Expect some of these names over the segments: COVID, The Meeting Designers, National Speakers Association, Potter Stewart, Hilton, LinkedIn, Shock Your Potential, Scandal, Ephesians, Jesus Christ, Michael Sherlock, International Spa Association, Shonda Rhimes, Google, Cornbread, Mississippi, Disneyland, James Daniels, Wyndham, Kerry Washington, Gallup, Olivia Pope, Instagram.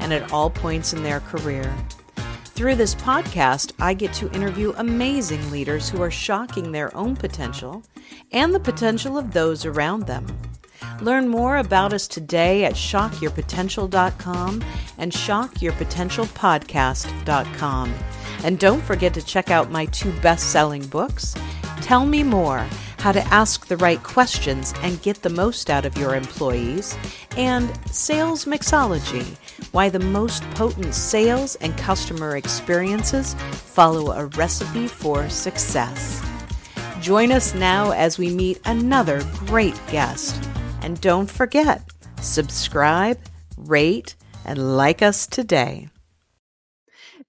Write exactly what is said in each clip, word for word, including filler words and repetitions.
and at all points in their career. Through this podcast, I get to interview amazing leaders who are shocking their own potential and the potential of those around them. Learn more about us today at shock your potential dot com and shock your potential podcast dot com. And don't forget to check out my two best-selling books, Tell Me More, How to Ask the Right Questions and Get the Most Out of Your Employees, and Sales Mixology, Why the Most Potent Sales and Customer Experiences Follow a Recipe for Success. Join us now as we meet another great guest. And don't forget, subscribe, rate, and like us today.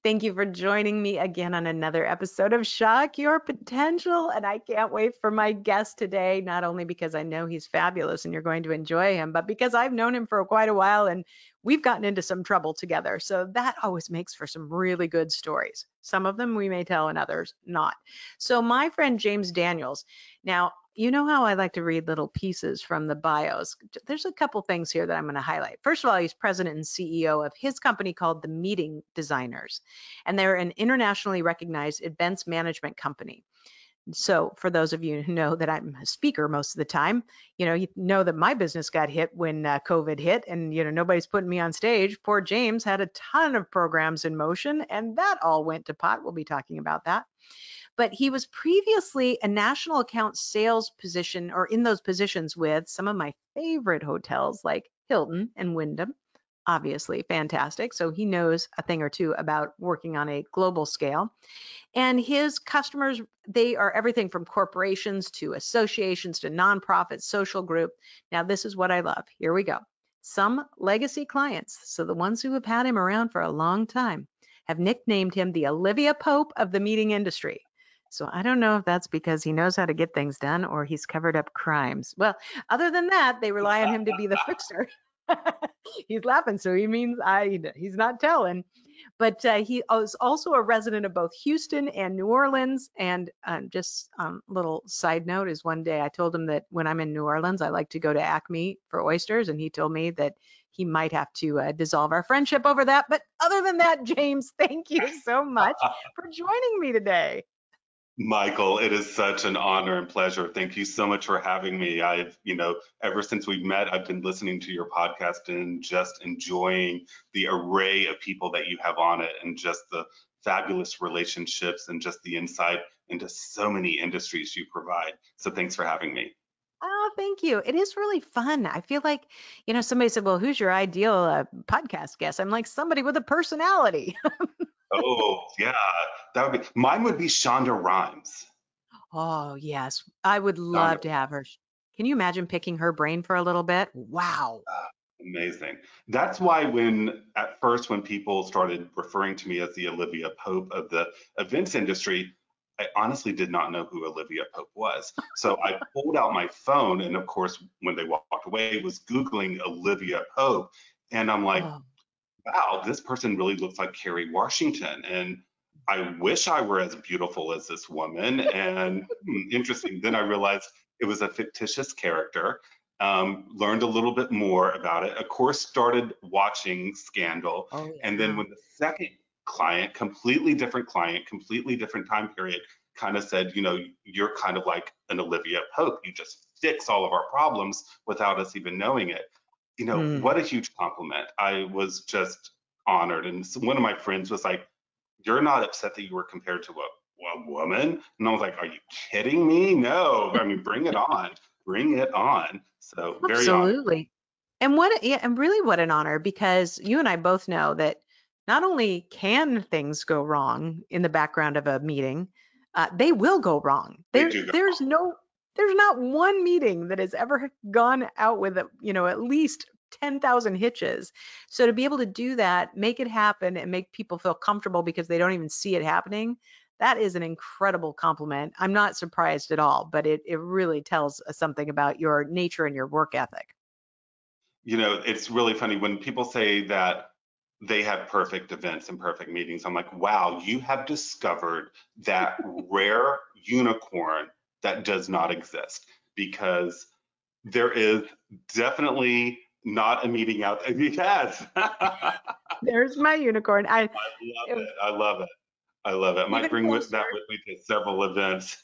Thank you for joining me again on another episode of Shock Your Potential. And I can't wait for my guest today, not only because I know he's fabulous and you're going to enjoy him, but because I've known him for quite a while and we've gotten into some trouble together. So that always makes for some really good stories. Some of them we may tell and others not. So my friend James Daniels. Now, you know how I like to read little pieces from the bios. There's a couple things here that I'm going to highlight. First of all, he's president and C E O of his company called The Meeting Designers, and they're an internationally recognized events management company. So for those of you who know that I'm a speaker most of the time, you know, you know that my business got hit when uh, COVID hit and, you know, nobody's putting me on stage. Poor James had a ton of programs in motion and that all went to pot. We'll be talking about that. But he was previously a national account sales position or in those positions with some of my favorite hotels like Hilton and Wyndham, obviously fantastic. So he knows a thing or two about working on a global scale. And his customers, they are everything from corporations to associations to nonprofits, social group. Now, this is what I love. Here we go. Some legacy clients, so the ones who have had him around for a long time, have nicknamed him the Olivia Pope of the meeting industry. So I don't know if that's because he knows how to get things done or he's covered up crimes. Well, other than that, they rely on him to be the fixer. He's laughing, so he means I. he's not telling. But uh, he is also a resident of both Houston and New Orleans. And um, just a um, little side note is one day I told him that when I'm in New Orleans, I like to go to Acme for oysters. And he told me that he might have to uh, dissolve our friendship over that. But other than that, James, thank you so much for joining me today. Michael, it is such an honor and pleasure. Thank you so much for having me. I've, you know, ever since we met, I've been listening to your podcast and just enjoying the array of people that you have on it and just the fabulous relationships and just the insight into so many industries you provide. So thanks for having me. Oh, thank you. It is really fun. I feel like, you know, somebody said, well, who's your ideal uh, podcast guest? I'm like, somebody with a personality. Oh, yeah. That would be mine would be Shonda Rhimes. Oh, yes. I would love Shonda. to have her. Can you imagine picking her brain for a little bit? Wow. Uh, amazing. That's why when at first when people started referring to me as the Olivia Pope of the events industry, I honestly did not know who Olivia Pope was. So I pulled out my phone and of course when they walked away was Googling Olivia Pope and I'm like, oh. Wow, this person really looks like Kerry Washington, and I wish I were as beautiful as this woman. And hmm, interesting. Then I realized it was a fictitious character. Um, learned a little bit more about it. Of course, started watching Scandal, oh, yeah. And then when the second client, completely different client, completely different time period, kind of said, you know, you're kind of like an Olivia Pope. You just fix all of our problems without us even knowing it. You know, mm. What a huge compliment. I was just honored. And one of my friends was like, you're not upset that you were compared to a, a woman? And I was like, are you kidding me? No. I mean, bring it on. Bring it on. So very Absolutely. Honored. And what, yeah, and really what an honor, because you and I both know that not only can things go wrong in the background of a meeting, uh, they will go wrong. There, they do go there's wrong. no... There's not one meeting that has ever gone out with, a, you know, at least ten thousand hitches. So to be able to do that, make it happen, and make people feel comfortable because they don't even see it happening, that is an incredible compliment. I'm not surprised at all, but it, it really tells us something about your nature and your work ethic. You know, it's really funny when people say that they have perfect events and perfect meetings. I'm like, wow, you have discovered that rare unicorn that does not exist, because there is definitely not a meeting out there. Yes. There's my unicorn. I, I love it, was, it. I love it. I love it. I might bring with that with me to several events.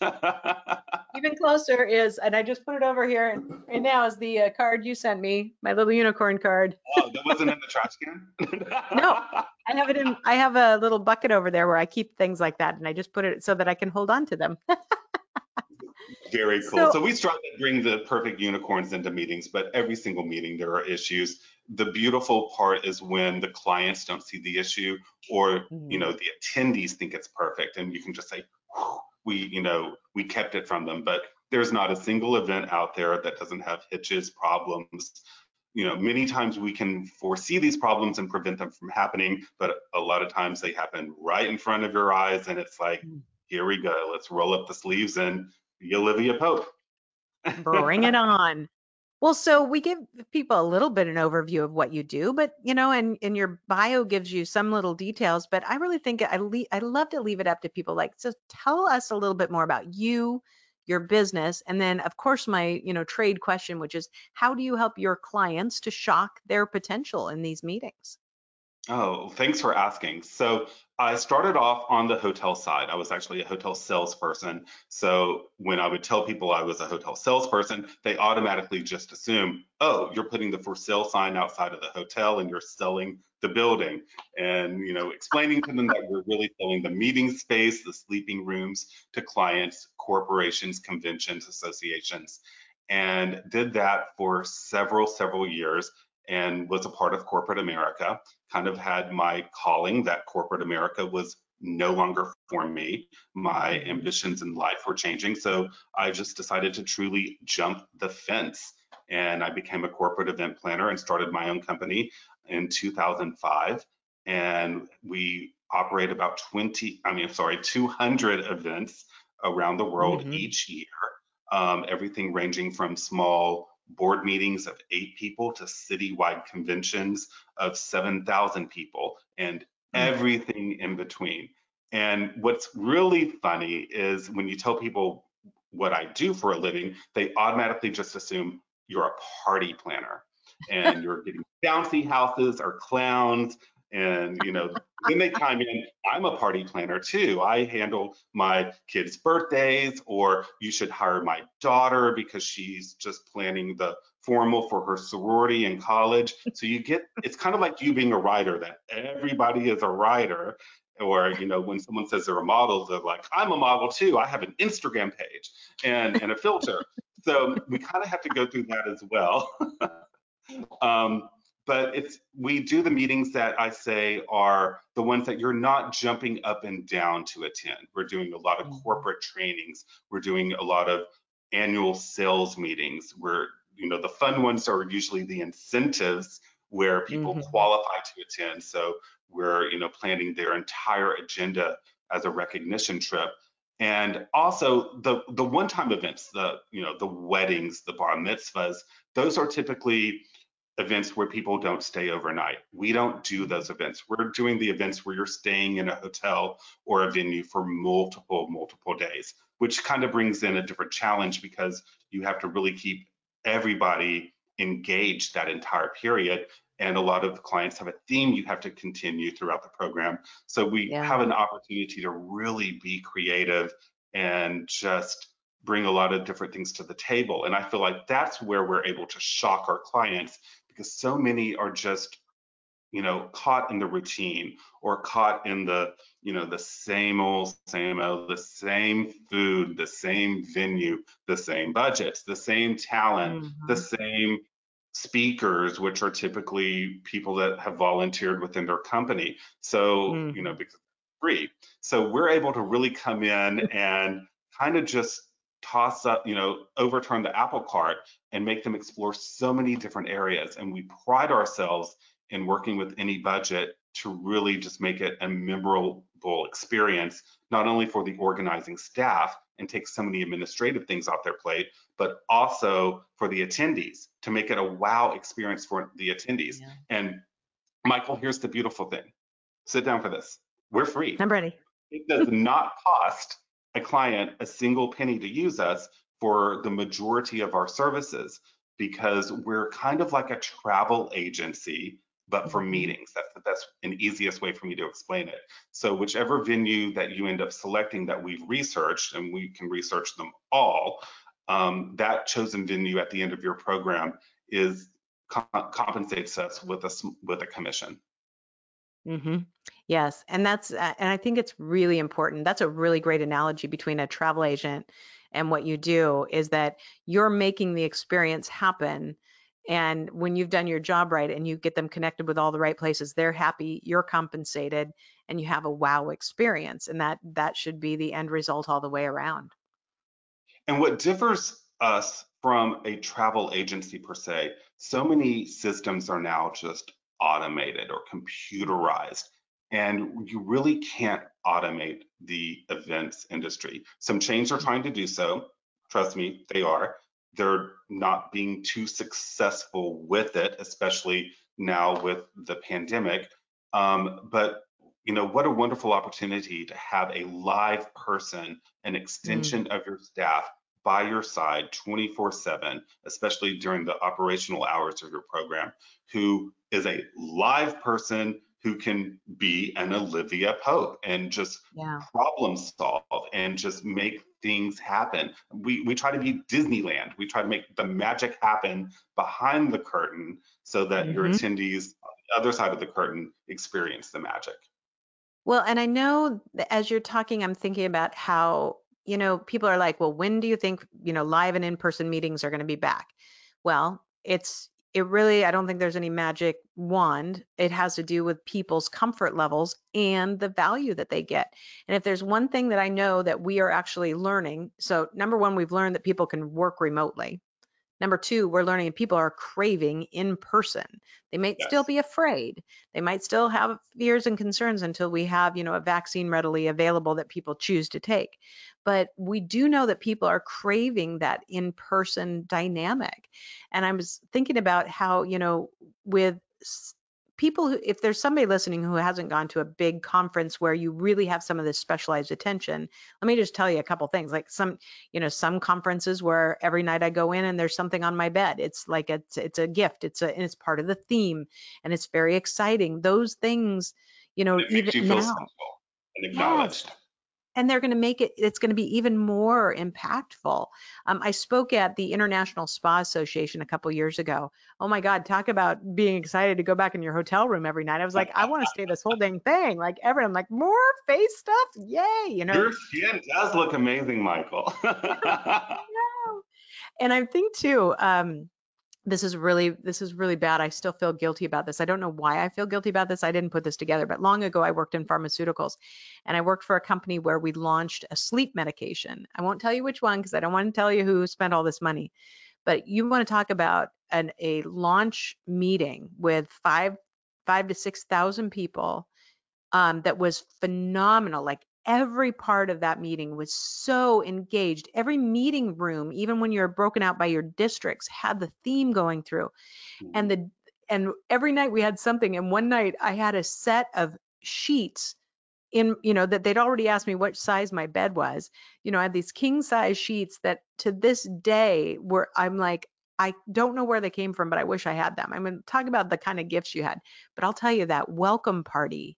Even closer is, and I just put it over here right now, is the uh, card you sent me, my little unicorn card. Oh, that wasn't in the trash can? No, I have it in, I have a little bucket over there where I keep things like that, and I just put it so that I can hold on to them. Very cool. So, so we strive to bring the perfect unicorns into meetings, but every single meeting there are issues. The beautiful part is when the clients don't see the issue, or mm-hmm. you know, the attendees think it's perfect, and you can just say, we, you know, we kept it from them. But there's not a single event out there that doesn't have hitches, problems. You know, many times we can foresee these problems and prevent them from happening, but a lot of times they happen right in front of your eyes, and it's like, mm-hmm. here we go. Let's roll up the sleeves and be Olivia Pope. Bring it on. Well, so we give people a little bit an overview of what you do, but, you know, and, and your bio gives you some little details, but I really think I le- I love to leave it up to people. Like, so tell us a little bit more about you, your business, and then, of course, my, you know, trade question, which is, how do you help your clients to shock their potential in these meetings? Oh, thanks for asking. So I started off on the hotel side. I was actually a hotel salesperson. So when I would tell people I was a hotel salesperson, they automatically just assume, oh, you're putting the for sale sign outside of the hotel and you're selling the building. And, you know, explaining to them that we're really selling the meeting space, the sleeping rooms to clients, corporations, conventions, associations, and did that for several, several years, and was a part of corporate America. Kind of had my calling that corporate America was no longer for me. My ambitions in life were changing, so I just decided to truly jump the fence. And I became a corporate event planner and started my own company in two thousand five. And we operate about twenty, I mean, I'm sorry, two hundred events around the world mm-hmm. each year. Um, everything ranging from small board meetings of eight people to citywide conventions of seven thousand people, and everything in between. And what's really funny is when you tell people what I do for a living, they automatically just assume you're a party planner and you're getting bouncy houses or clowns. And, you know, when they chime in, I'm a party planner too. I handle my kids' birthdays, or you should hire my daughter because she's just planning the formal for her sorority in college. So you get, it's kind of like you being a writer, that everybody is a writer. Or, you know, when someone says they're a model, they're like, I'm a model too. I have an Instagram page and, and a filter. So we kind of have to go through that as well. um, But it's, we do the meetings that I say are the ones that you're not jumping up and down to attend. We're doing a lot of corporate trainings. We're doing a lot of annual sales meetings. We're, you know, the fun ones are usually the incentives where people mm-hmm. qualify to attend. So we're, you know, planning their entire agenda as a recognition trip. And also the the one-time events, the, you know, the weddings, the bar mitzvahs, those are typically events where people don't stay overnight. We don't do those events. We're doing the events where you're staying in a hotel or a venue for multiple, multiple days, which kind of brings in a different challenge because you have to really keep everybody engaged that entire period. And a lot of the clients have a theme you have to continue throughout the program. So we yeah. have an opportunity to really be creative and just bring a lot of different things to the table. And I feel like that's where we're able to shock our clients, because so many are just, you know, caught in the routine or caught in the, you know, the same old, same old, the same food, the same venue, the same budgets, the same talent, mm-hmm. the same speakers, which are typically people that have volunteered within their company. So, mm. you know, because it's free. So we're able to really come in and kind of just toss up, you know, overturn the apple cart and make them explore so many different areas. And we pride ourselves in working with any budget to really just make it a memorable experience, not only for the organizing staff and take so many administrative things off their plate, but also for the attendees to make it a wow experience for the attendees. Yeah. And Michael, here's the beautiful thing. Sit down for this. We're free. I'm ready. It does not cost a client a single penny to use us for the majority of our services, because we're kind of like a travel agency, but for meetings. That's the best and easiest way for me to explain it. So whichever venue that you end up selecting that we've researched, and we can research them all, um, that chosen venue at the end of your program is co- compensates us with a, with a commission. Mm-hmm. Yes. And that's, uh, and I think it's really important. That's a really great analogy between a travel agent and what you do, is that you're making the experience happen. And when you've done your job right and you get them connected with all the right places, they're happy, you're compensated, and you have a wow experience. And that that should be the end result all the way around. And what differs us from a travel agency per se, so many systems are now just automated or computerized, and you really can't automate the events industry. Some chains are trying to do so. Trust me, they are. They're not being too successful with it, especially now with the pandemic. Um, but you know, what a wonderful opportunity to have a live person, an extension mm. of your staff by your side twenty-four seven, especially during the operational hours of your program, who is a live person who can be an Olivia Pope and just yeah. problem solve and just make things happen. We we try to be Disneyland. We try to make the magic happen behind the curtain so that mm-hmm. your attendees on the other side of the curtain experience the magic. Well, and I know that as you're talking, I'm thinking about how, you know, people are like, well, when do you think, you know, live and in-person meetings are going to be back? Well, it's, It really, I don't think there's any magic wand. It has to do with people's comfort levels and the value that they get. And if there's one thing that I know that we are actually learning, so number one, we've learned that people can work remotely. Number two, we're learning that people are craving in person. They might yes. still be afraid. They might still have fears and concerns until we have, you know, a vaccine readily available that people choose to take. But we do know that people are craving that in-person dynamic. And I was thinking about how, you know, with people who, if there's somebody listening who hasn't gone to a big conference where you really have some of this specialized attention, let me just tell you a couple things. Like some, you know, some conferences where every night I go in and there's something on my bed. It's like, it's, it's a gift. It's a, and it's part of the theme and it's very exciting. Those things, you know, even you feel now. And acknowledged. Yes. And they're going to make it, it's going to be even more impactful. Um, I spoke at the International Spa Association a couple years ago. Oh my God, talk about being excited to go back in your hotel room every night. I was like, I want to stay this whole dang thing. Like everyone, I'm like, more face stuff, yay, you know. Your skin does look amazing, Michael. I know. And I think too, um, This is really, this is really bad. I still feel guilty about this. I don't know why I feel guilty about this. I didn't put this together, but long ago I worked in pharmaceuticals and I worked for a company where we launched a sleep medication. I won't tell you which one because I don't want to tell you who spent all this money, but you want to talk about an, a launch meeting with five, five to six thousand people um, that was phenomenal. Like every part of that meeting was so engaged. Every meeting room, even when you're broken out by your districts, had the theme going through. And the and every night we had something. And one night I had a set of sheets in, you know, that they'd already asked me what size my bed was. You know, I had these king size sheets that to this day were, I'm like, I don't know where they came from, but I wish I had them. I mean, talk about the kind of gifts you had. But I'll tell you, that welcome party,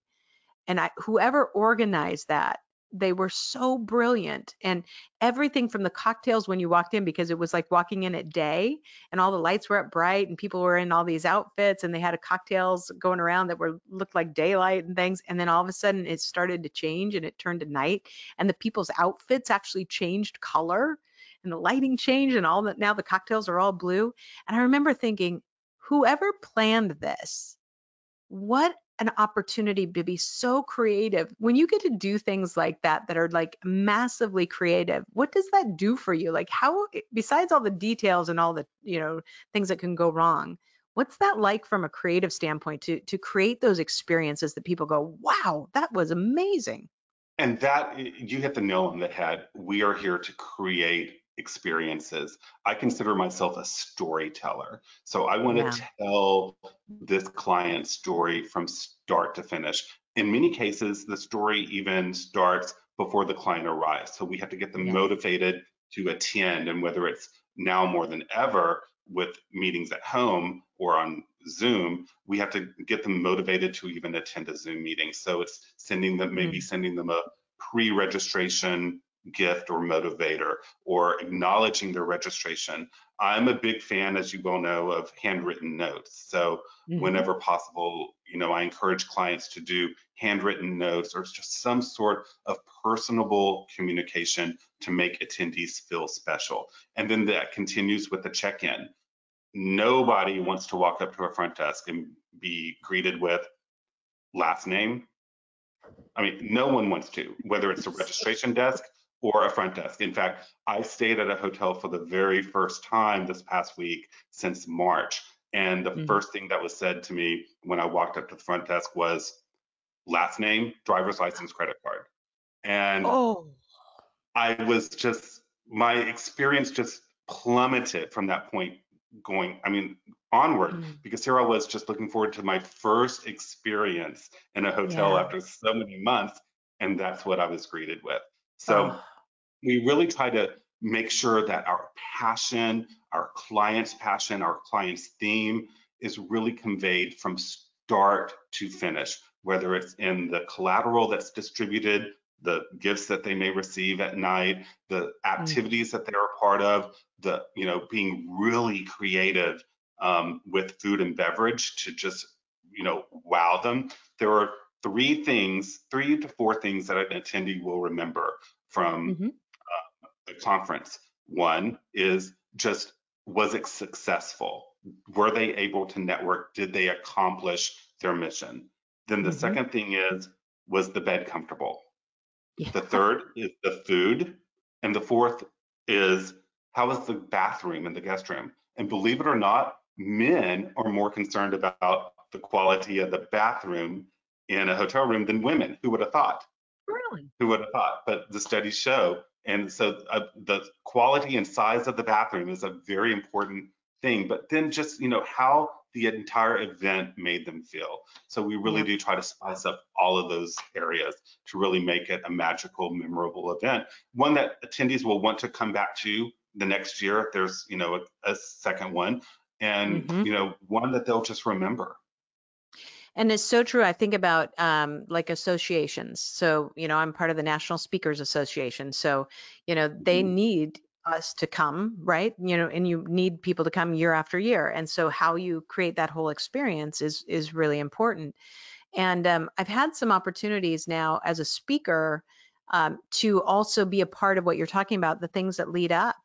and I, whoever organized that, they were so brilliant. And everything from the cocktails when you walked in, because it was like walking in at day and all the lights were up bright and people were in all these outfits and they had a cocktails going around that were looked like daylight and things. And then all of a sudden it started to change and it turned to night and the people's outfits actually changed color and the lighting changed and all that. Now the cocktails are all blue. And I remember thinking, whoever planned this, what an opportunity to be so creative. When you get to do things like that, that are like massively creative, what does that do for you? Like how, besides all the details and all the, you know, things that can go wrong, what's that like from a creative standpoint to, to create those experiences that people go, wow, that was amazing? And that, you hit the nail on the head. We are here to create experiences. I consider myself a storyteller. So I want yeah. to tell this client's story from start to finish. In many cases, the story even starts before the client arrives. So we have to get them yeah. motivated to attend. And whether it's now more than ever with meetings at home or on Zoom, we have to get them motivated to even attend a Zoom meeting. So it's sending them, maybe mm-hmm. sending them a pre-registration gift or motivator, or acknowledging their registration. I'm a big fan, as you well know, of handwritten notes. So mm-hmm. whenever possible, you know, I encourage clients to do handwritten notes or just some sort of personable communication to make attendees feel special. And then that continues with the check-in. Nobody wants to walk up to a front desk and be greeted with last name. I mean, no one wants to, whether it's a registration desk or a front desk. In fact, I stayed at a hotel for the very first time this past week since March. And the mm-hmm. first thing that was said to me when I walked up to the front desk was last name, driver's license, credit card. And oh. I was just, my experience just plummeted from that point going, I mean, onward, mm-hmm. because here I was just looking forward to my first experience in a hotel yeah. after so many months. And that's what I was greeted with. So oh. we really try to make sure that our passion, our client's passion, our client's theme is really conveyed from start to finish, whether it's in the collateral that's distributed, the gifts that they may receive at night, the activities mm. that they're a part of, the, you know, being really creative um, with food and beverage to just, you know, wow them. There are three things, three to four things that an attendee will remember from mm-hmm. uh, the conference. One is just, was it successful? Were they able to network? Did they accomplish their mission? Then the mm-hmm. second thing is, was the bed comfortable? Yeah. The third is the food. And the fourth is, how is the bathroom and the guest room? And believe it or not, men are more concerned about the quality of the bathroom in a hotel room than women. Who would have thought? Really? Who would have thought? But the studies show. And so uh, the quality and size of the bathroom is a very important thing. But then just, you know, how the entire event made them feel. So we really do try to spice up all of those areas to really make it a magical, memorable event, one that attendees will want to come back to the next year if there's, you know, a, a second one, and mm-hmm. you know, one that they'll just remember. And it's so true. I think about um, like associations. So, you know, I'm part of the National Speakers Association. So, you know, they mm-hmm. need us to come, right? You know, and you need people to come year after year. And so how you create that whole experience is is really important. And um, I've had some opportunities now as a speaker um, to also be a part of what you're talking about, the things that lead up.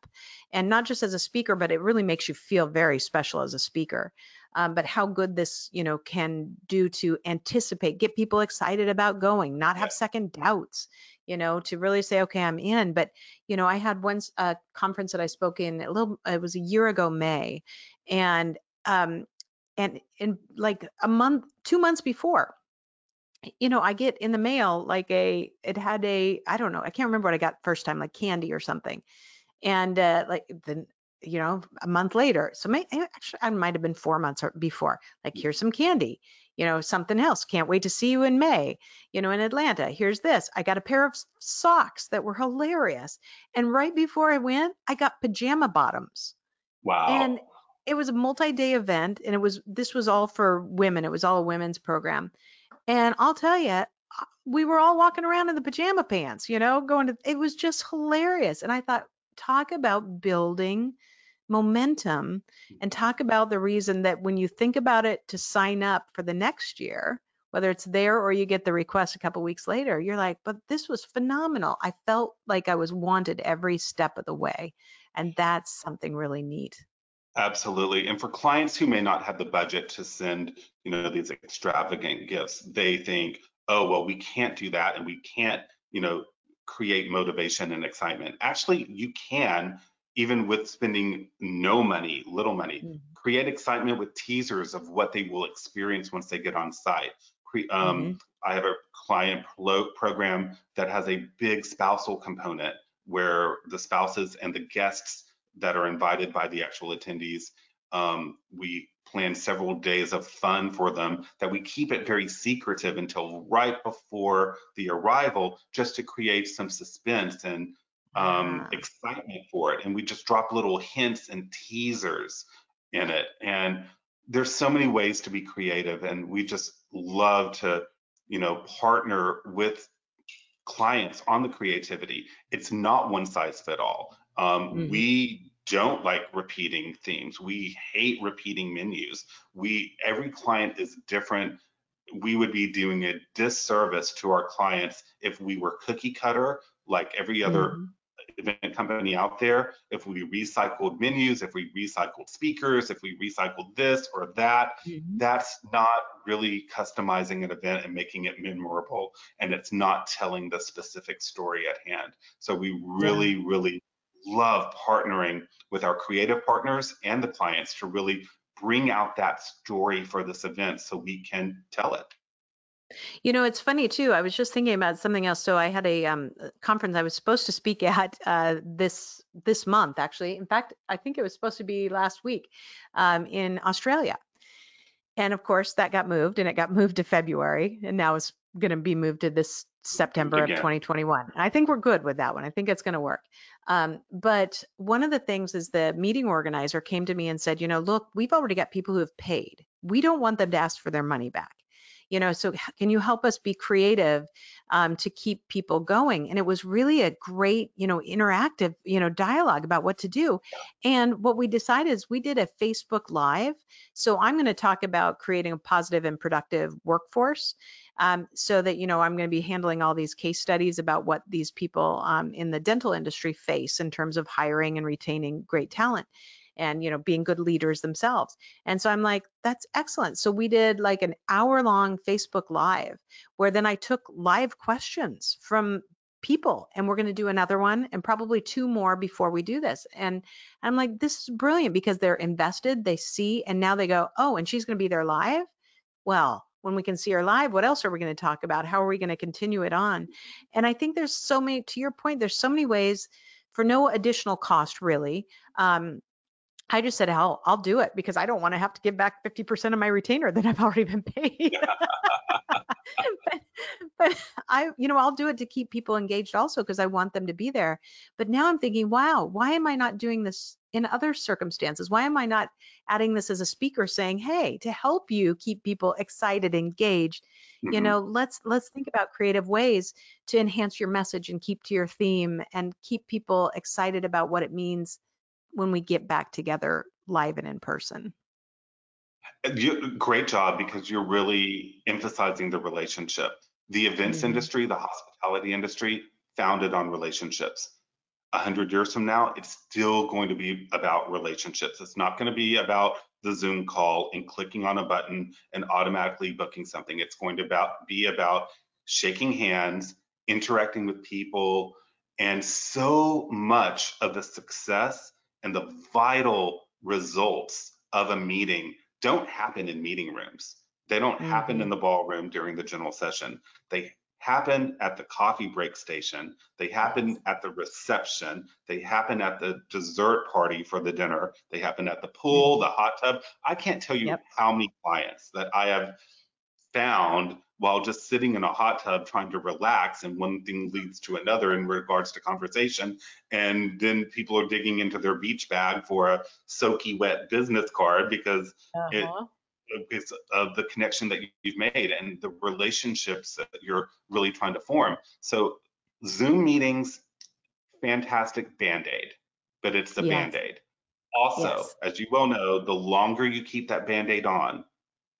And not just as a speaker, but it really makes you feel very special as a speaker. Um, but how good this, you know, can do to anticipate, get people excited about going, not have second doubts, you know, to really say, okay, I'm in. But, you know, I had one uh, conference that I spoke in a little, it was a year ago, May, and, um, and in like a month, two months before, you know, I get in the mail, like a, it had a, I don't know, I can't remember what I got first time, like candy or something. And uh, like the, you know, a month later, so may, actually I might've been four months before, like, here's some candy, you know, something else. Can't wait to see you in May, you know, in Atlanta, here's this. I got a pair of socks that were hilarious. And right before I went, I got pajama bottoms. Wow. And it was a multi-day event. And it was, this was all for women. It was all a women's program. And I'll tell you, we were all walking around in the pajama pants, you know, going to, it was just hilarious. And I thought, talk about building momentum, and talk about the reason that when you think about it to sign up for the next year, whether it's there or you get the request a couple of weeks later, you're like, but this was phenomenal. I felt like I was wanted every step of the way. And that's something really neat. Absolutely. And for clients who may not have the budget to send, you know, these extravagant gifts, they think, oh, well, we can't do that. And we can't, you know, create motivation and excitement. Actually, you can, even with spending no money, little money, mm-hmm. create excitement with teasers of what they will experience once they get on site. Cre- um, mm-hmm. I have a client pro- program that has a big spousal component where the spouses and the guests that are invited by the actual attendees. Um, we plan several days of fun for them that we keep it very secretive until right before the arrival, just to create some suspense and um, yeah. excitement for it. And we just drop little hints and teasers in it. And there's so many ways to be creative. And we just love to, you know, partner with clients on the creativity. It's not one size fit all. Um, mm-hmm. We don't like repeating themes. We hate repeating menus. We, every client is different. We would be doing a disservice to our clients if we were cookie cutter, like every other mm-hmm. event company out there. If we recycled menus, if we recycled speakers, if we recycled this or that, mm-hmm. that's not really customizing an event and making it memorable. And it's not telling the specific story at hand. So we really, yeah. really love partnering with our creative partners and the clients to really bring out that story for this event so we can tell it. You know, it's funny too. I was just thinking about something else. So I had a um, conference I was supposed to speak at uh, this this month, actually. In fact, I think it was supposed to be last week um, in Australia. And of course, that got moved and it got moved to February. And now it's going to be moved to this September of twenty twenty-one. I think we're good with that one. I think it's going to work. Um, but one of the things is the meeting organizer came to me and said, you know, look, we've already got people who have paid. We don't want them to ask for their money back. You know, so can you help us be creative um, to keep people going? And it was really a great, you know, interactive, you know, dialogue about what to do. And what we decided is we did a Facebook Live. So I'm going to talk about creating a positive and productive workforce. Um, so that, you know, I'm going to be handling all these case studies about what these people um, in the dental industry face in terms of hiring and retaining great talent and, you know, being good leaders themselves. And so I'm like, that's excellent. So we did like an hour long Facebook Live where then I took live questions from people, and we're going to do another one and probably two more before we do this. And I'm like, this is brilliant because they're invested, they see, and now they go, oh, and she's going to be there live? Well, when we can see her live, what else are we going to talk about? How are we going to continue it on? And I think there's so many, to your point, there's so many ways for no additional cost, really. Um, I just said, I'll, I'll do it because I don't want to have to give back fifty percent of my retainer that I've already been paid. but, but I, you know, I'll do it to keep people engaged also because I want them to be there. But now I'm thinking, wow, why am I not doing this in other circumstances? Why am I not adding this as a speaker saying, hey, to help you keep people excited, engaged, mm-hmm. you know, let's let's think about creative ways to enhance your message and keep to your theme and keep people excited about what it means when we get back together live and in person. You, great job, because you're really emphasizing the relationship. The events mm-hmm. industry, the hospitality industry, founded on relationships. A hundred years from now, it's still going to be about relationships. It's not going to be about the Zoom call and clicking on a button and automatically booking something. It's going to about, be about shaking hands, interacting with people, and so much of the success and the vital results of a meeting don't happen in meeting rooms. They don't mm-hmm. happen in the ballroom during the general session. They happen at the coffee break station. They happen at the reception. They happen at the dessert party for the dinner. They happen at the pool, the hot tub. I can't tell you yep. how many clients that I have found while just sitting in a hot tub trying to relax, and one thing leads to another in regards to conversation, and then people are digging into their beach bag for a soaky wet business card because uh-huh. it because of the connection that you've made and the relationships that you're really trying to form. So Zoom meetings, fantastic Band-Aid, but it's the yes. Band-Aid. Also, yes. as you well know, the longer you keep that Band-Aid on,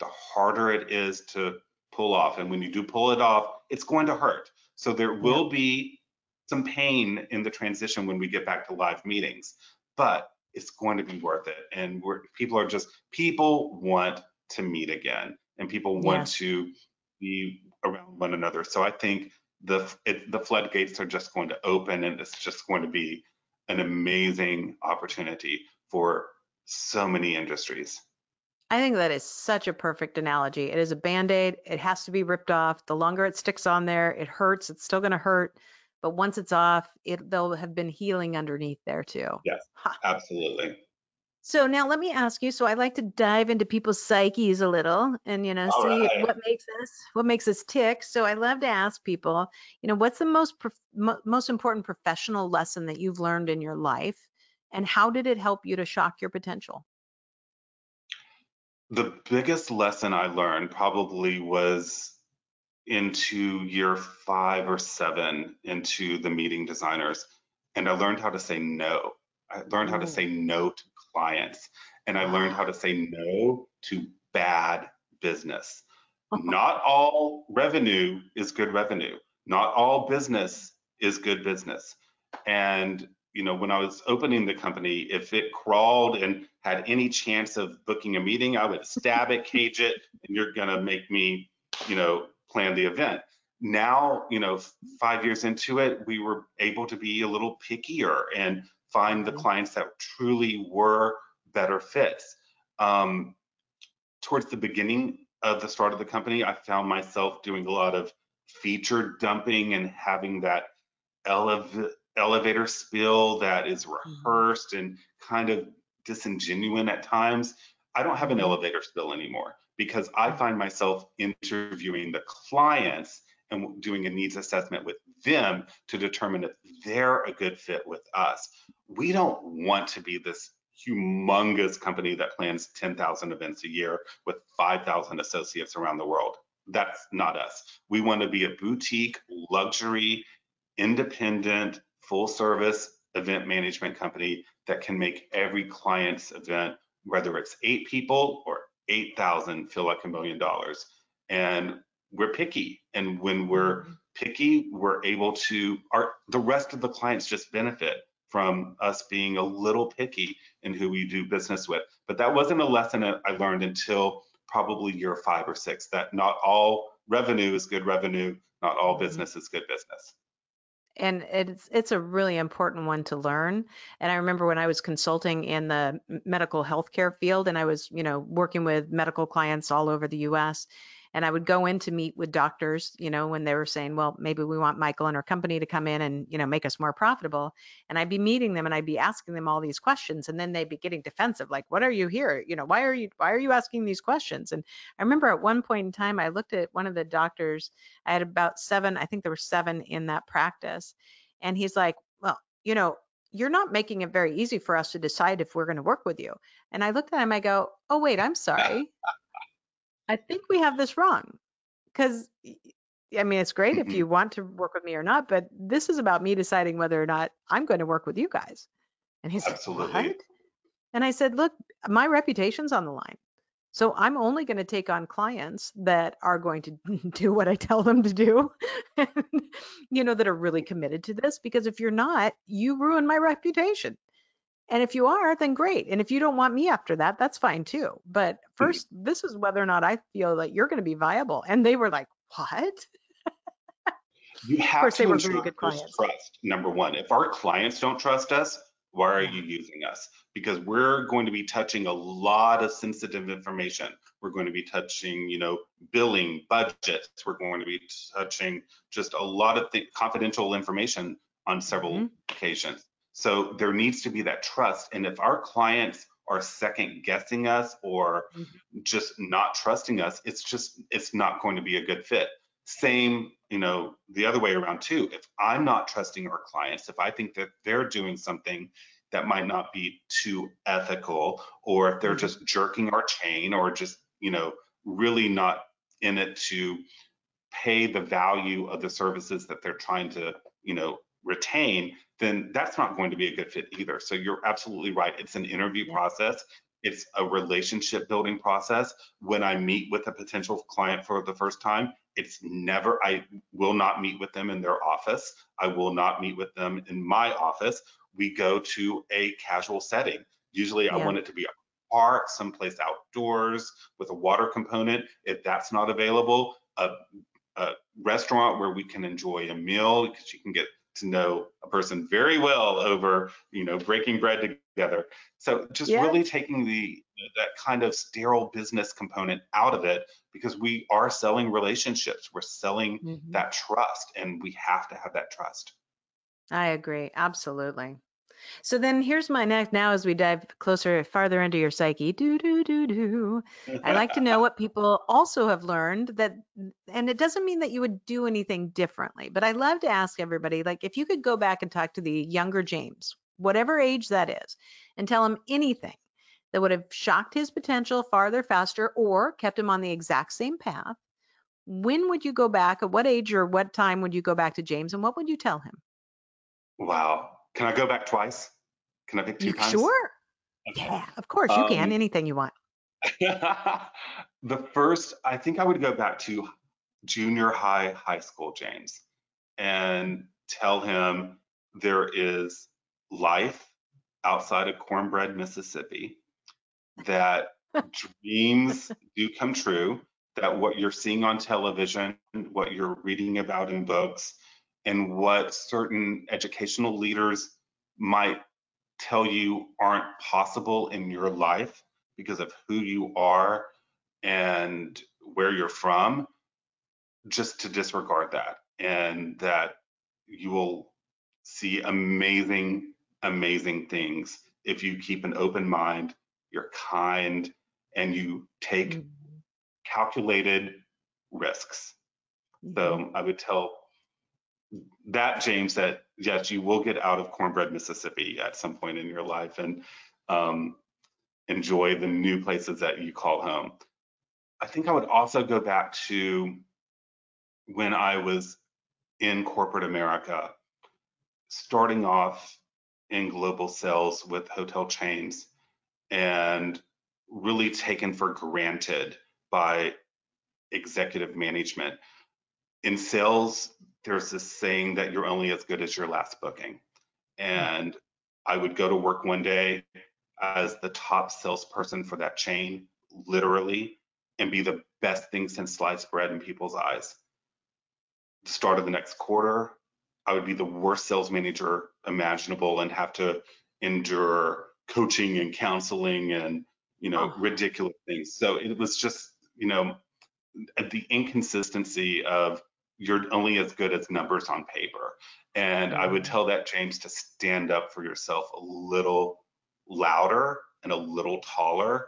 the harder it is to pull off. And when you do pull it off, it's going to hurt. So there will yeah. be some pain in the transition when we get back to live meetings, but it's going to be worth it. And we're, people are just, people want to meet again, and people want yeah. to be around one another. So I think the it, the floodgates are just going to open, and it's just going to be an amazing opportunity for so many industries. I think that is such a perfect analogy. It is a Band-Aid. It has to be ripped off. The longer it sticks on there, it hurts. It's still going to hurt. But once it's off, it, they'll have been healing underneath there too. Yes, ha. Absolutely. So now let me ask you, so I like to dive into people's psyches a little and, you know, All see right. what makes us, what makes us tick. So I love to ask people, you know, what's the most, prof- most important professional lesson that you've learned in your life, and how did it help you to shock your potential? The biggest lesson I learned probably was into year five or seven into the Meeting Designers. And I learned how to say no. I learned how to say no to clients, and I learned how to say no to bad business. Not all revenue is good revenue. Not all business is good business. And, you know, when I was opening the company, if it crawled and had any chance of booking a meeting, I would stab it, cage it, and you're going to make me, you know, plan the event. Now, you know, five years into it, we were able to be a little pickier and find the clients that truly were better fits. Um, towards the beginning of the start of the company, I found myself doing a lot of feature dumping and having that elev- elevator spiel that is rehearsed and kind of disingenuous at times. I don't have an elevator spill anymore, because I find myself interviewing the clients and doing a needs assessment with them to determine if they're a good fit with us. We don't want to be this humongous company that plans ten thousand events a year with five thousand associates around the world. That's not us. We want to be a boutique, luxury, independent, full service event management company that can make every client's event, whether it's eight people or eight thousand, feel like a million dollars. And we're picky. And when we're picky, we're able to, our, the rest of the clients just benefit from us being a little picky in who we do business with. But that wasn't a lesson that I learned until probably year five or six, that not all revenue is good revenue, not all business is good business. And it's it's a really important one to learn. And I remember when I was consulting in the medical healthcare field, and I was, you know, working with medical clients all over the U S, and I would go in to meet with doctors, you know, when they were saying, well, maybe we want Michael and her company to come in and, you know, make us more profitable. And I'd be meeting them and I'd be asking them all these questions, and then they'd be getting defensive, like, what are you here? You know, why are you, why are you asking these questions? And I remember at one point in time, I looked at one of the doctors. I had about seven, I think there were seven in that practice. And he's like, well, you know, you're not making it very easy for us to decide if we're going to work with you. And I looked at him, I go, oh, wait, I'm sorry. I think we have this wrong, because I mean, it's great if you want to work with me or not, but this is about me deciding whether or not I'm going to work with you guys. And he's Absolutely. Like, what? And I said, look, my reputation's on the line. So I'm only going to take on clients that are going to do what I tell them to do, and, you know, that are really committed to this, because if you're not, you ruin my reputation. And if you are, then great. And if you don't want me after that, that's fine too. But first, this is whether or not I feel that you're going to be viable. And they were like, what? You have to ensure trust, number one. If our clients don't trust us, why are you using us? Because we're going to be touching a lot of sensitive information. We're going to be touching, you know, billing, budgets. We're going to be touching just a lot of th- confidential information on several mm-hmm. occasions. So there needs to be that trust. And if our clients are second guessing us or mm-hmm. just not trusting us, it's just, it's not going to be a good fit. Same, you know, the other way around too. If I'm not trusting our clients, if I think that they're doing something that might not be too ethical, or if they're just jerking our chain, or just, you know, really not in it to pay the value of the services that they're trying to, you know, retain, then that's not going to be a good fit either. So you're absolutely right. It's an interview yeah. process. It's a relationship building process. When I meet with a potential client for the first time, it's never, I will not meet with them in their office. I will not meet with them in my office. We go to a casual setting. Usually yeah. I want it to be a park, someplace outdoors with a water component. If that's not available, a, a restaurant where we can enjoy a meal, because you can get to know a person very well over, you know, breaking bread together. So just yeah. really taking the that kind of sterile business component out of it, because we are selling relationships. We're selling mm-hmm. that trust, and we have to have that trust. I agree. Absolutely. So then here's my next, now as we dive closer, farther into your psyche, do, do, do, do. I'd like to know what people also have learned that, and it doesn't mean that you would do anything differently, but I love to ask everybody, like, if you could go back and talk to the younger James, whatever age that is, and tell him anything that would have shocked his potential farther, faster, or kept him on the exact same path, when would you go back? At what age or what time would you go back to James, and what would you tell him? Wow. Can I go back twice? Can I pick two times? Sure. Okay. Yeah, of course you um, can. Anything you want. The first, I think I would go back to junior high, high school James, and tell him there is life outside of Cornbread, Mississippi, that dreams do come true, that what you're seeing on television, what you're reading about in books, and what certain educational leaders might tell you aren't possible in your life because of who you are and where you're from, just to disregard that, and that you will see amazing, amazing things if you keep an open mind, you're kind, and you take mm-hmm. calculated risks. Mm-hmm. So I would tell that James that yes, you will get out of Cornbread, Mississippi at some point in your life, and um, enjoy the new places that you call home. I think I would also go back to when I was in corporate America, starting off in global sales with hotel chains, and really taken for granted by executive management. In sales, there's this saying that you're only as good as your last booking. And I would go to work one day as the top salesperson for that chain, literally, and be the best thing since sliced bread in people's eyes. The start of the next quarter, I would be the worst sales manager imaginable and have to endure coaching and counseling and, you know, oh. ridiculous things. So it was just, you know, the inconsistency of you're only as good as numbers on paper. And I would tell that James to stand up for yourself a little louder and a little taller,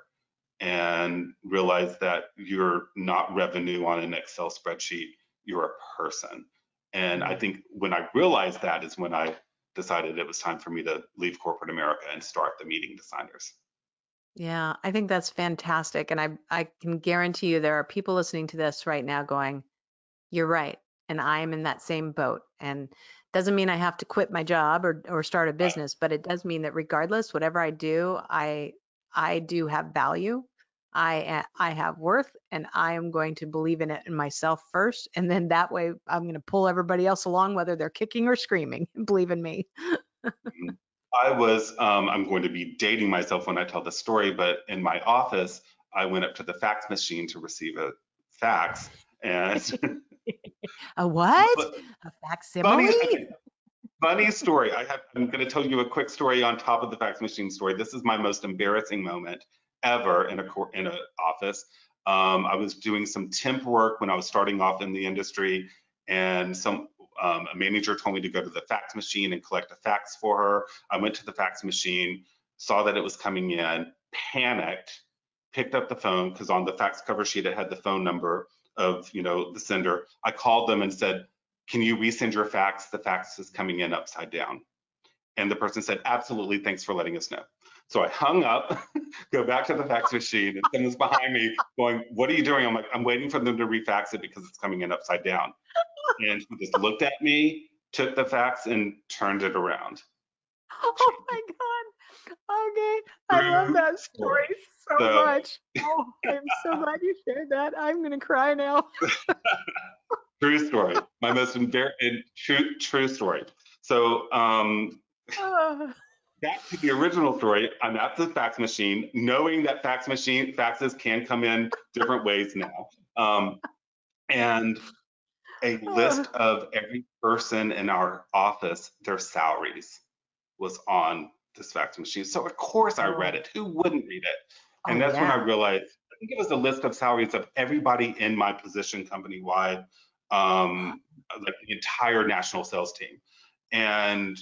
and realize that you're not revenue on an Excel spreadsheet, you're a person. And I think when I realized that is when I decided it was time for me to leave corporate America and start the Meeting Designers. Yeah, I think that's fantastic. And I, I can guarantee you there are people listening to this right now going, you're right, and I am in that same boat. And doesn't mean I have to quit my job or or start a business, but it does mean that regardless, whatever I do, I I do have value, I I have worth, and I am going to believe in it in myself first, and then that way I'm going to pull everybody else along, whether they're kicking or screaming. Believe in me. I was um, I'm going to be dating myself when I tell this story, but in my office, I went up to the fax machine to receive a fax, and. A what? But a facsimile? Funny, funny story. I have, I'm going to tell you a quick story on top of the fax machine story. This is my most embarrassing moment ever in a in an office. Um, I was doing some temp work when I was starting off in the industry, and some um, a manager told me to go to the fax machine and collect a fax for her. I went to the fax machine, saw that it was coming in, panicked, picked up the phone because on the fax cover sheet it had the phone number of, you know, the sender. I called them and said, can you resend your fax? The fax is coming in upside down. And the person said, absolutely, thanks for letting us know. So I hung up, go back to the fax machine, and someone's behind me going, what are you doing? I'm like, I'm waiting for them to refax it because it's coming in upside down. And she just looked at me, took the fax, and turned it around. Oh my God. Okay. I love that story so, so much. Oh, I'm so glad you shared that. I'm going to cry now. True story. My most embarrassing, true, true story. So um, uh. back to the original story, I'm at the fax machine, knowing that fax machine faxes can come in different ways now. Um, and a list of every person in our office, their salaries was on this fax machine. So of course I read it. Who wouldn't read it? And oh, that's yeah. when I realized, I think it was a list of salaries of everybody in my position company-wide, um, like the entire national sales team. And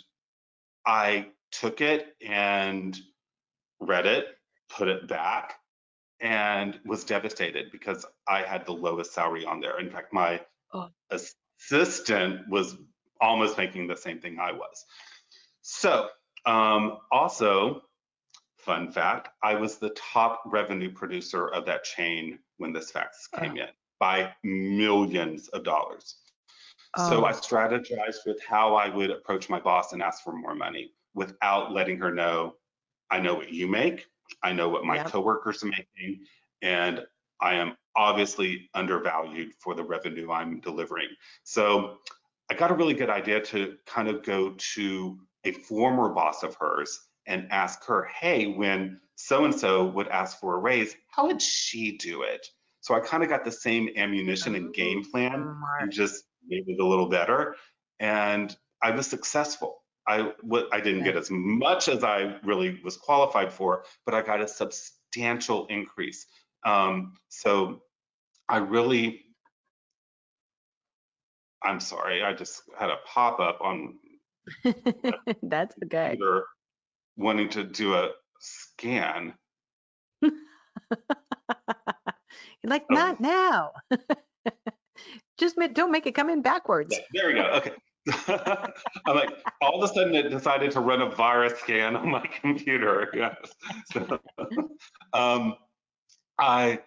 I took it and read it, put it back, and was devastated because I had the lowest salary on there. In fact, my oh. assistant was almost making the same thing I was. So um, also, fun fact, I was the top revenue producer of that chain when this fax came oh. in by millions of dollars. Oh. So I strategized with how I would approach my boss and ask for more money without letting her know, I know what you make, I know what my yep. coworkers are making, and I am obviously undervalued for the revenue I'm delivering. So I got a really good idea to kind of go to a former boss of hers and ask her, hey, when so-and-so would ask for a raise, how would she do it? So I kind of got the same ammunition and game plan, and just made it a little better. And I was successful. I, I didn't get as much as I really was qualified for, but I got a substantial increase. Um, so I really, I'm sorry, I just had a pop-up on that's okay. wanting to do a scan. You're like, oh. not now. Just don't make it come in backwards. There we go. Okay. I'm like, all of a sudden it decided to run a virus scan on my computer. Yes. So, um, I,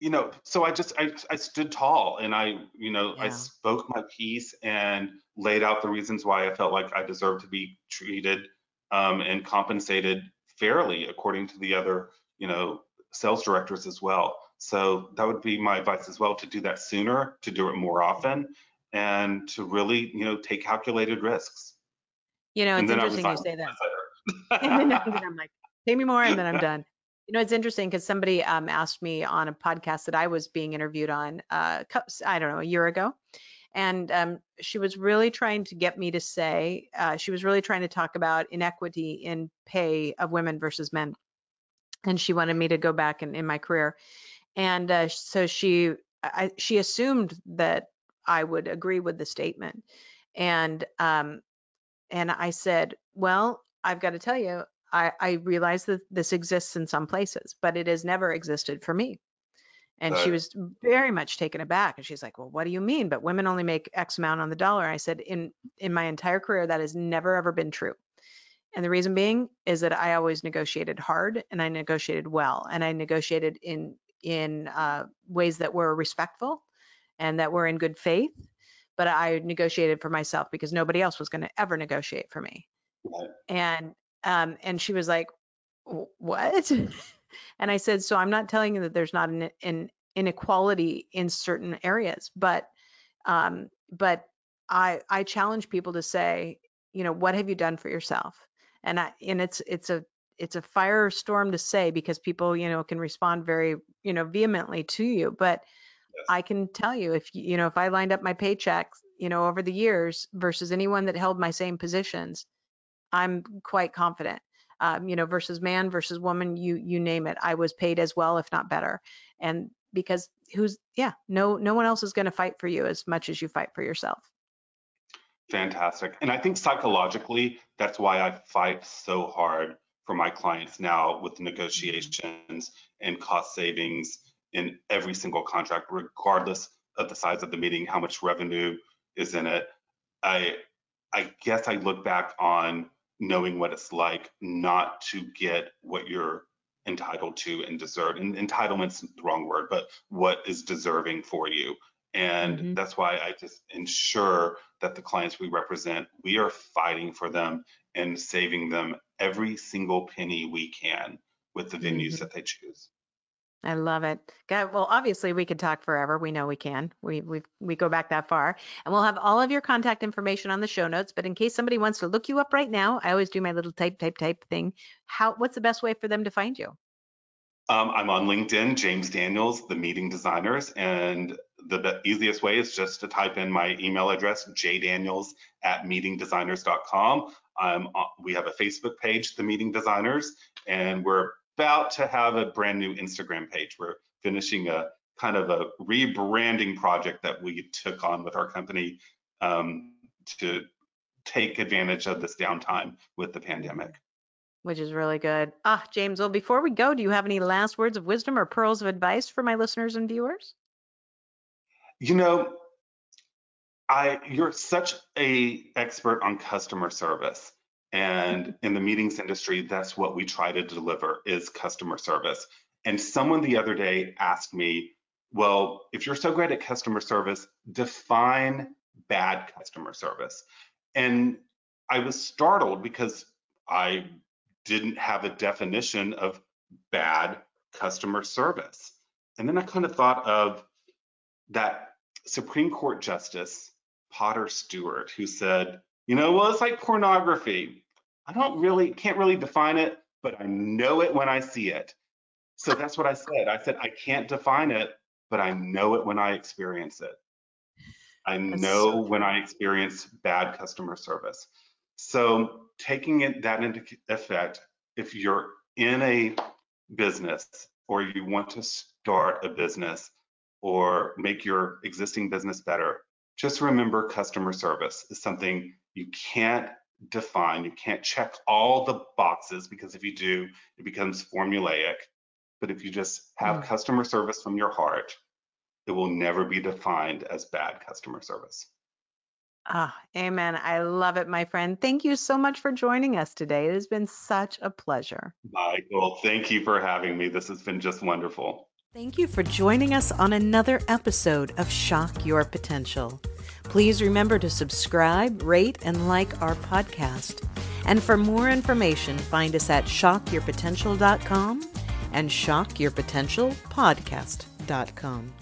you know, so I just, I, I stood tall and I, you know, yeah. I spoke my piece and laid out the reasons why I felt like I deserved to be treated um, and compensated fairly according to the other, you know, sales directors as well. So that would be my advice as well, to do that sooner, to do it more often, and to really, you know, take calculated risks. You know, it's interesting you say that. And then I'm like, pay me more, and then I'm done. You know, it's interesting because somebody um, asked me on a podcast that I was being interviewed on, uh, I don't know, a year ago. And um, she was really trying to get me to say, uh, she was really trying to talk about inequity in pay of women versus men. And she wanted me to go back in, in my career. And uh, so she, I, she assumed that I would agree with the statement. And um, and I said, well, I've got to tell you, I, I realize that this exists in some places, but it has never existed for me. And uh, she was very much taken aback. And she's like, well, what do you mean? But women only make X amount on the dollar. I said, in, in my entire career, that has never, ever been true. And the reason being is that I always negotiated hard, and I negotiated well, and I negotiated in in uh, ways that were respectful and that were in good faith, but I negotiated for myself because nobody else was going to ever negotiate for me. Right. And um, and she was like, what? And I said, so I'm not telling you that there's not an, an inequality in certain areas, but um, but I I challenge people to say, you know, what have you done for yourself? And I and it's it's a it's a firestorm to say because people, you know, can respond very, you know, vehemently to you. But yes. I can tell you, if, you know, if I lined up my paychecks, you know, over the years versus anyone that held my same positions, I'm quite confident, um, you know, versus man, versus woman, you, you name it. I was paid as well, if not better. And because who's, yeah, no, no one else is going to fight for you as much as you fight for yourself. Fantastic. And I think psychologically, that's why I fight so hard for my clients now with negotiations and cost savings in every single contract, regardless of the size of the meeting, how much revenue is in it. I I guess I look back on knowing what it's like not to get what you're entitled to and deserve. And entitlement's the wrong word, but what is deserving for you. And mm-hmm. that's why I just ensure that the clients we represent, we are fighting for them and saving them every single penny we can with the venues mm-hmm. that they choose. I love it. God, well, obviously we could talk forever. We know we can. We we we go back that far. And we'll have all of your contact information on the show notes. But in case somebody wants to look you up right now, I always do my little type, type, type thing. How? What's the best way for them to find you? Um, I'm on LinkedIn, James Daniels, The Meeting Designers. And the, the easiest way is just to type in my email address, j daniels at meeting designers dot com. Um, we have a Facebook page, The Meeting Designers, and we're about to have a brand new Instagram page. We're finishing a kind of a rebranding project that we took on with our company um, to take advantage of this downtime with the pandemic. Which is really good. Ah, James, well, before we go, do you have any last words of wisdom or pearls of advice for my listeners and viewers? You know, I you're such an expert on customer service. And in the meetings industry, that's what we try to deliver is customer service. And someone the other day asked me, well, if you're so great at customer service, define bad customer service. And I was startled because I didn't have a definition of bad customer service. And then I kind of thought of that Supreme Court Justice Potter Stewart, who said, you know, well, it's like pornography. I don't really, can't really define it, but I know it when I see it. So that's what I said. I said, I can't define it, but I know it when I experience it. I that's know so- when I experience bad customer service. So taking it that into effect, if you're in a business or you want to start a business or make your existing business better, just remember customer service is something you can't define. You can't check all the boxes, because if you do, it becomes formulaic. But if you just have mm-hmm. customer service from your heart, it will never be defined as bad customer service. Ah, oh, amen. I love it, my friend. Thank you so much for joining us today. It has been such a pleasure. Michael, thank you for having me. This has been just wonderful. Thank you for joining us on another episode of Shock Your Potential. Please remember to subscribe, rate, and like our podcast. And for more information, find us at shock your potential dot com and shock your potential podcast dot com.